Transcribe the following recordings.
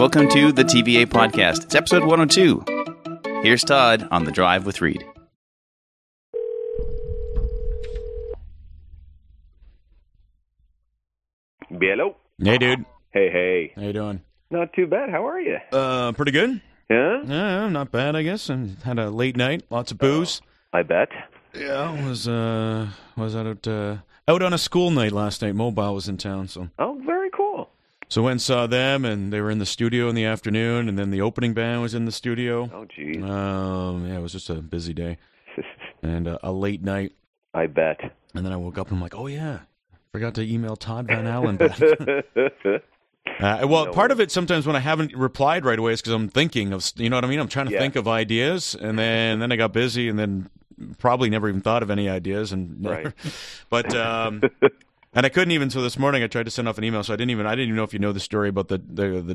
Welcome to the TVA Podcast. It's episode 102. Here's Todd on The Drive with Reed. Hello. Hey, dude. Hey. How you doing? Not too bad. How are you? Pretty good. Yeah? Yeah, not bad, I guess. I had a late night, lots of booze. I bet. Yeah, I was out on a school night last night. Mobile was in town, so. Oh, very cool. So went and saw them, and they were in the studio in the afternoon, and then the opening band was in the studio. Oh, geez. Yeah, it was just a busy day. And a late night. I bet. And then I woke up, and I'm like, oh, yeah. Forgot to email Todd Van Allen back. Part of it sometimes when I haven't replied right away is because I'm thinking of, you know what I mean? I'm trying to think of ideas, and then I got busy, and then probably never even thought of any ideas. But and I couldn't even. So this morning I tried to send off an email, so I didn't even know if you know the story about the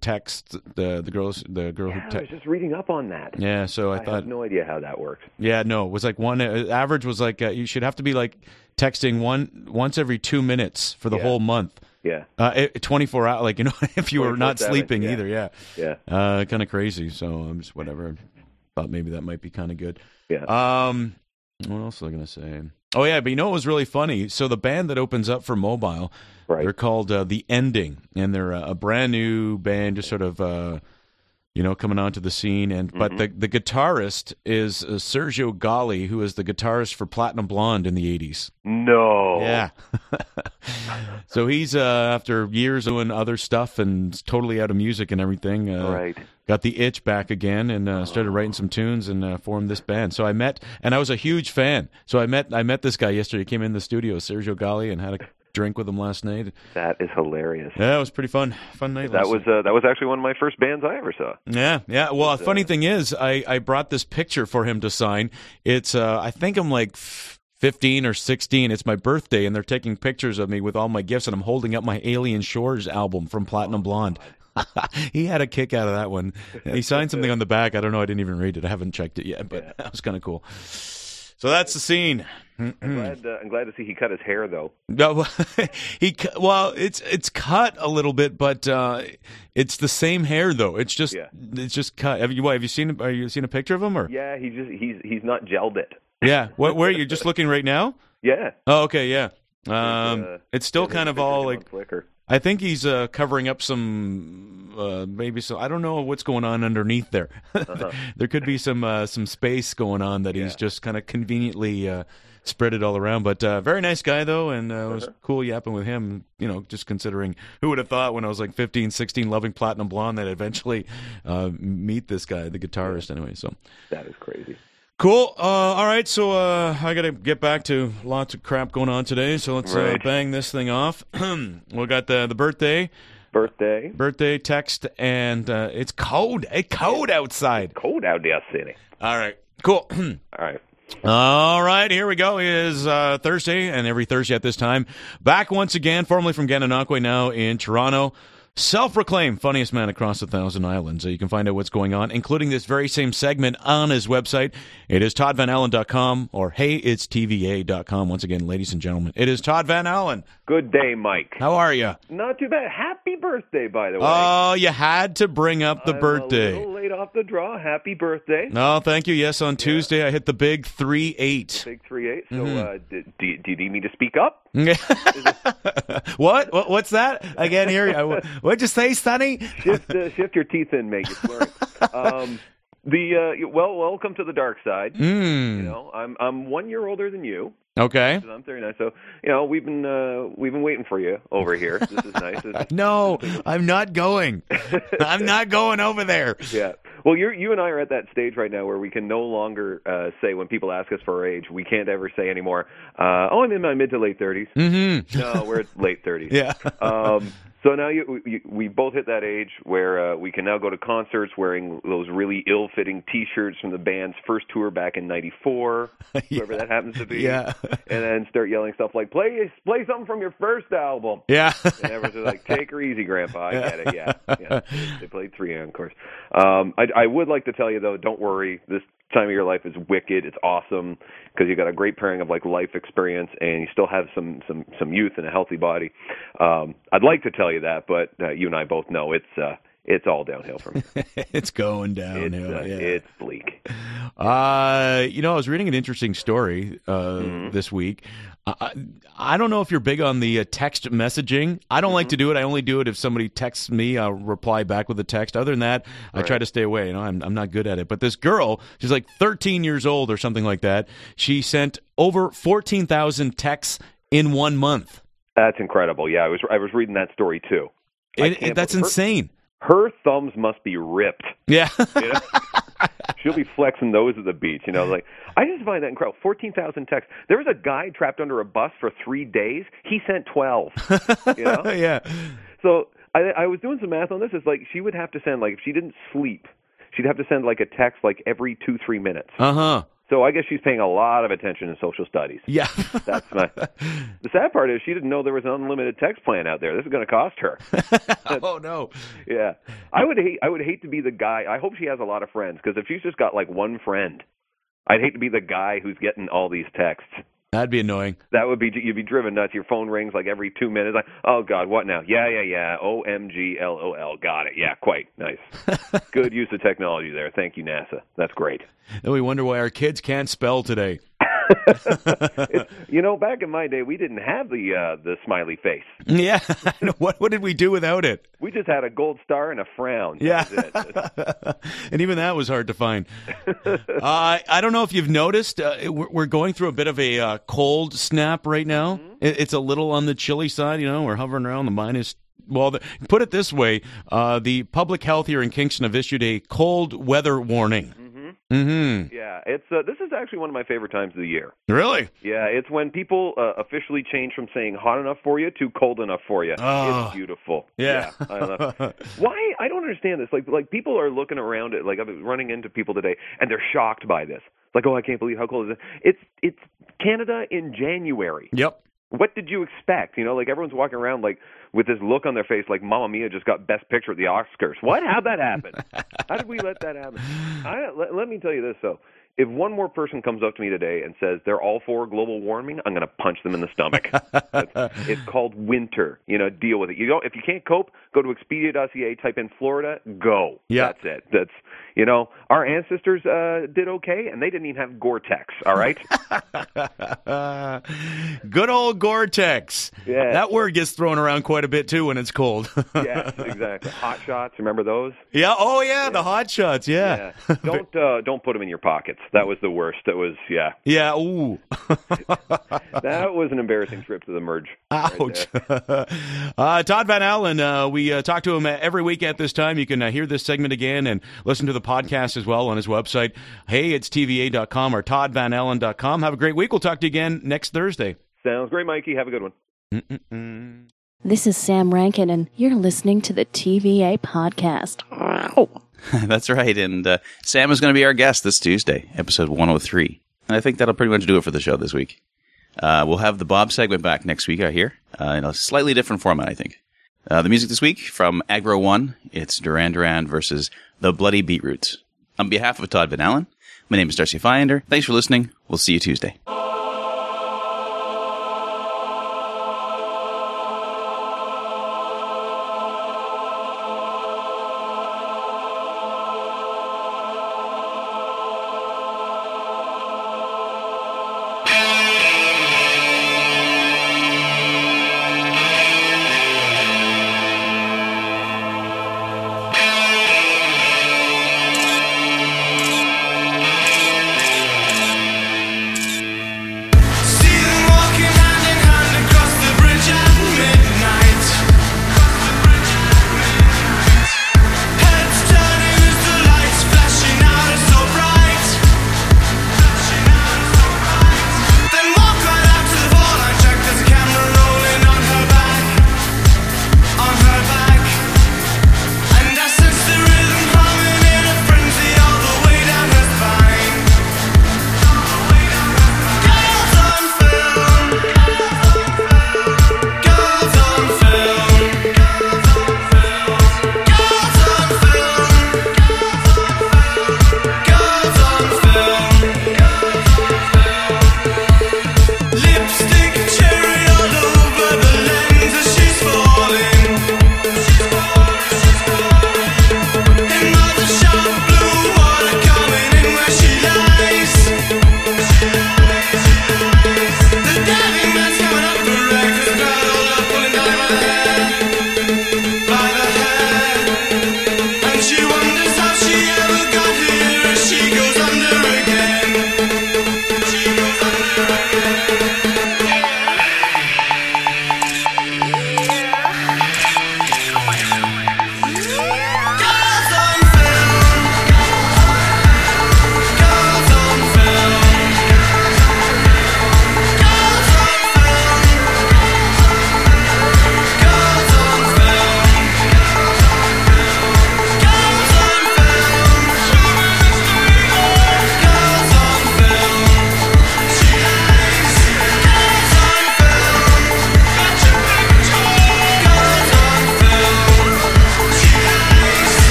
text the girl who texted. I was just reading up on that. Yeah, so I thought have no idea how that works. Yeah, no, it was like one average was like you should have to be like. Texting once every 2 minutes for the whole month. Yeah. 24 hours, like, you know, if you were not sleeping either. Yeah. Yeah. Kind of crazy. So I'm just whatever. Thought maybe that might be kind of good. Yeah. What else was I going to say? Oh, yeah. But you know what was really funny? So the band that opens up for Mobile, they're called The Ending. And they're a brand new band, just sort of, coming onto the scene. But the guitarist is Sergio Gali, who is the guitarist for Platinum Blonde in the 80s. No. Yeah. So he's, after years of doing other stuff and totally out of music and everything, got the itch back again and started writing some tunes and formed this band. So I was a huge fan. So I met this guy yesterday. He came in the studio, Sergio Gali, and had a drink with them last night. That is hilarious. Yeah, it was pretty fun night. That was actually one of my first bands I ever saw. Yeah. Well, a funny thing is, I brought this picture for him to sign. It's I think I'm like 15 or 16. It's my birthday, and they're taking pictures of me with all my gifts, and I'm holding up my Alien Shores album from Platinum Blonde. He had a kick out of that one. He signed something on the back. I don't know. I didn't even read it. I haven't checked it yet, but that was kind of cool. So that's the scene. I'm glad to see he cut his hair, though. No, it's cut a little bit, but it's the same hair, though. It's just it's just cut. Have you seen a picture of him? Or yeah, he's not gelled it. Yeah, where are you just looking right now? Yeah. Oh, okay, yeah. It's still kind of all like. I think he's covering up some, maybe so. I don't know what's going on underneath there. There could be some space going on that he's just kind of conveniently spread it all around. But very nice guy, though, and it was cool yapping with him, you know, just considering who would have thought when I was like 15, 16, loving Platinum Blonde, that I'd eventually meet this guy, the guitarist anyway. So that is crazy. Cool. All right, so I got to get back to lots of crap going on today, so let's bang this thing off. We got the birthday. Birthday text, and it's cold. It's cold outside. It's cold out there, city. All right, cool. All right, here we go. It is Thursday, and every Thursday at this time, back once again, formerly from Gananoque, now in Toronto. Self-proclaimed funniest man across the Thousand Islands. You can find out what's going on, including this very same segment on his website. It is toddvanallen.com or heyitstva.com. Once again, ladies and gentlemen, it is Todd Van Allen. Good day, Mike. How are you? Not too bad. Happy birthday, by the way. Oh, you had to bring up the birthday. A little late off the draw. Happy birthday. No, thank you. Yes, on Tuesday I hit the big 3-8. The big 3-8. So do you need me to speak up? What? What's that? I can't hear you. What'd you say, Sonny? Shift your teeth in, make it slurring. Welcome to the dark side. You know, I'm 1 year older than you. Okay. I'm 39, so you know we've been waiting for you over here. This is nice. No, I'm not going. I'm not going over there. Yeah. Well, you and I are at that stage right now where we can no longer say when people ask us for our age, we can't ever say anymore. I'm in my mid to late 30s. Mm-hmm. No, we're at late 30s. Yeah. So now we both hit that age where we can now go to concerts wearing those really ill-fitting T-shirts from the band's first tour back in '94, whoever that happens to be, and then start yelling stuff like, play something from your first album. Yeah. And everyone's like, take her easy, Grandpa. I get it, yeah. They played three encores. I would like to tell you, though, don't worry. This time of your life is wicked. It's awesome because you got a great pairing of like life experience and you still have some youth and a healthy body. I'd like to tell you that, but you and I both know it's all downhill from here. It's going downhill. It's bleak. I was reading an interesting story this week. I don't know if you're big on the text messaging. I don't like to do it. I only do it if somebody texts me. I'll reply back with a text. Other than that, I try to stay away. You know, I'm not good at it. But this girl, she's like 13 years old or something like that. She sent over 14,000 texts in 1 month. That's incredible. Yeah, I was reading that story too. That's insane. Her thumbs must be ripped. Yeah. You know? She'll be flexing those at the beach. You know, like, I just find that incredible. 14,000 texts. There was a guy trapped under a bus for 3 days. He sent 12. You know? Yeah. So I was doing some math on this. It's like she would have to send, like, if she didn't sleep, she'd have to send, like, a text, like, every 2-3 minutes. Uh-huh. So I guess she's paying a lot of attention in social studies. Yeah. The sad part is she didn't know there was an unlimited text plan out there. This is going to cost her. Oh, no. Yeah. I would hate to be the guy. I hope she has a lot of friends, because if she's just got, like, one friend, I'd hate to be the guy who's getting all these texts. That'd be annoying. You'd be driven nuts. Your phone rings, like, every 2 minutes. Like, oh, God, what now? Yeah. OMG, LOL. Got it. Yeah, quite. Nice. Good use of technology there. Thank you, NASA. That's great. Then we wonder why our kids can't spell today. Back in my day, we didn't have the smiley face. Yeah. What did we do without it? We just had a gold star and a frown. Yeah. And even that was hard to find. I don't know if you've noticed, we're going through a bit of a cold snap right now. Mm-hmm. It's a little on the chilly side. You know, we're hovering around the minus. Well, put it this way, the public health here in Kingston have issued a cold weather warning. Mm-hmm. Mm-hmm. Yeah, it's this is actually one of my favorite times of the year. Really? Yeah, it's when people officially change from saying hot enough for you to cold enough for you. Oh. It's beautiful. Yeah I love it. Why? I don't understand this. Like people are looking around it. Like, I've been running into people today, and they're shocked by this. Like, oh, I can't believe how cold it is. It's Canada in January. Yep. What did you expect? You know, like, everyone's walking around, like, with this look on their face, like, Mamma Mia just got Best Picture at the Oscars. What? How'd that happen? How did we let that happen? Let me tell you this, though. If one more person comes up to me today and says they're all for global warming, I'm going to punch them in the stomach. It's called winter. You know, deal with it. If you can't cope, go to Expedia.ca, type in Florida, go. Yep. That's it. Our ancestors did okay, and they didn't even have Gore-Tex, all right? Good old Gore-Tex. Yeah. That word gets thrown around quite a bit, too, when it's cold. Yes, exactly. Hot shots, remember those? Yeah. Oh, yeah, the hot shots, yeah. Don't put them in your pockets. That was the worst. That was, yeah. Yeah, ooh. That was an embarrassing trip to the merge. Ouch. Right. Todd Van Allen, we talk to him every week at this time. You can hear this segment again and listen to the podcast as well on his website. Hey, it's TVA.com or ToddVanAllen.com. Have a great week. We'll talk to you again next Thursday. Sounds great, Mikey. Have a good one. Mm-mm-mm. This is Sam Rankin, and you're listening to the TVA podcast. That's right, and Sam is going to be our guest this Tuesday, episode 103. And I think that'll pretty much do it for the show this week. We'll have the Bob segment back next week, I hear, in a slightly different format, I think. The music this week from Aggro One, it's Duran Duran versus the Bloody Beetroots. On behalf of Todd Van Allen, my name is Darcy Fiander. Thanks for listening. We'll see you Tuesday.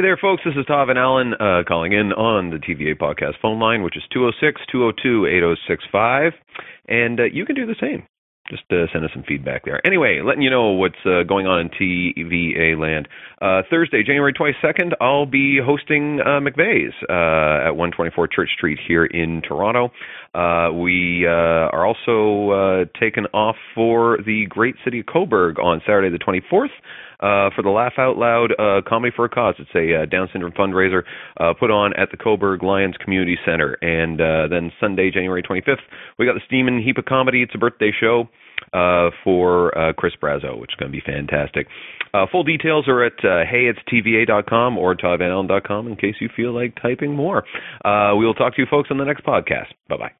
Hey there, folks. This is Todd Van Allen calling in on the TVA podcast phone line, which is 206-202-8065. And you can do the same. Just send us some feedback there. Anyway, letting you know what's going on in TVA land. Thursday, January 22nd, I'll be hosting McVeigh's at 124 Church Street here in Toronto. We are also taken off for the great city of Coburg on Saturday the 24th. For the Laugh Out Loud Comedy for a Cause. It's a Down Syndrome fundraiser put on at the Coburg Lions Community Center. And then Sunday, January 25th, we got the Steam and Heap of Comedy. It's a birthday show for Chris Brazo, which is going to be fantastic. Full details are at heyitstva.com or toddvanallen.com in case you feel like typing more. We will talk to you folks on the next podcast. Bye-bye.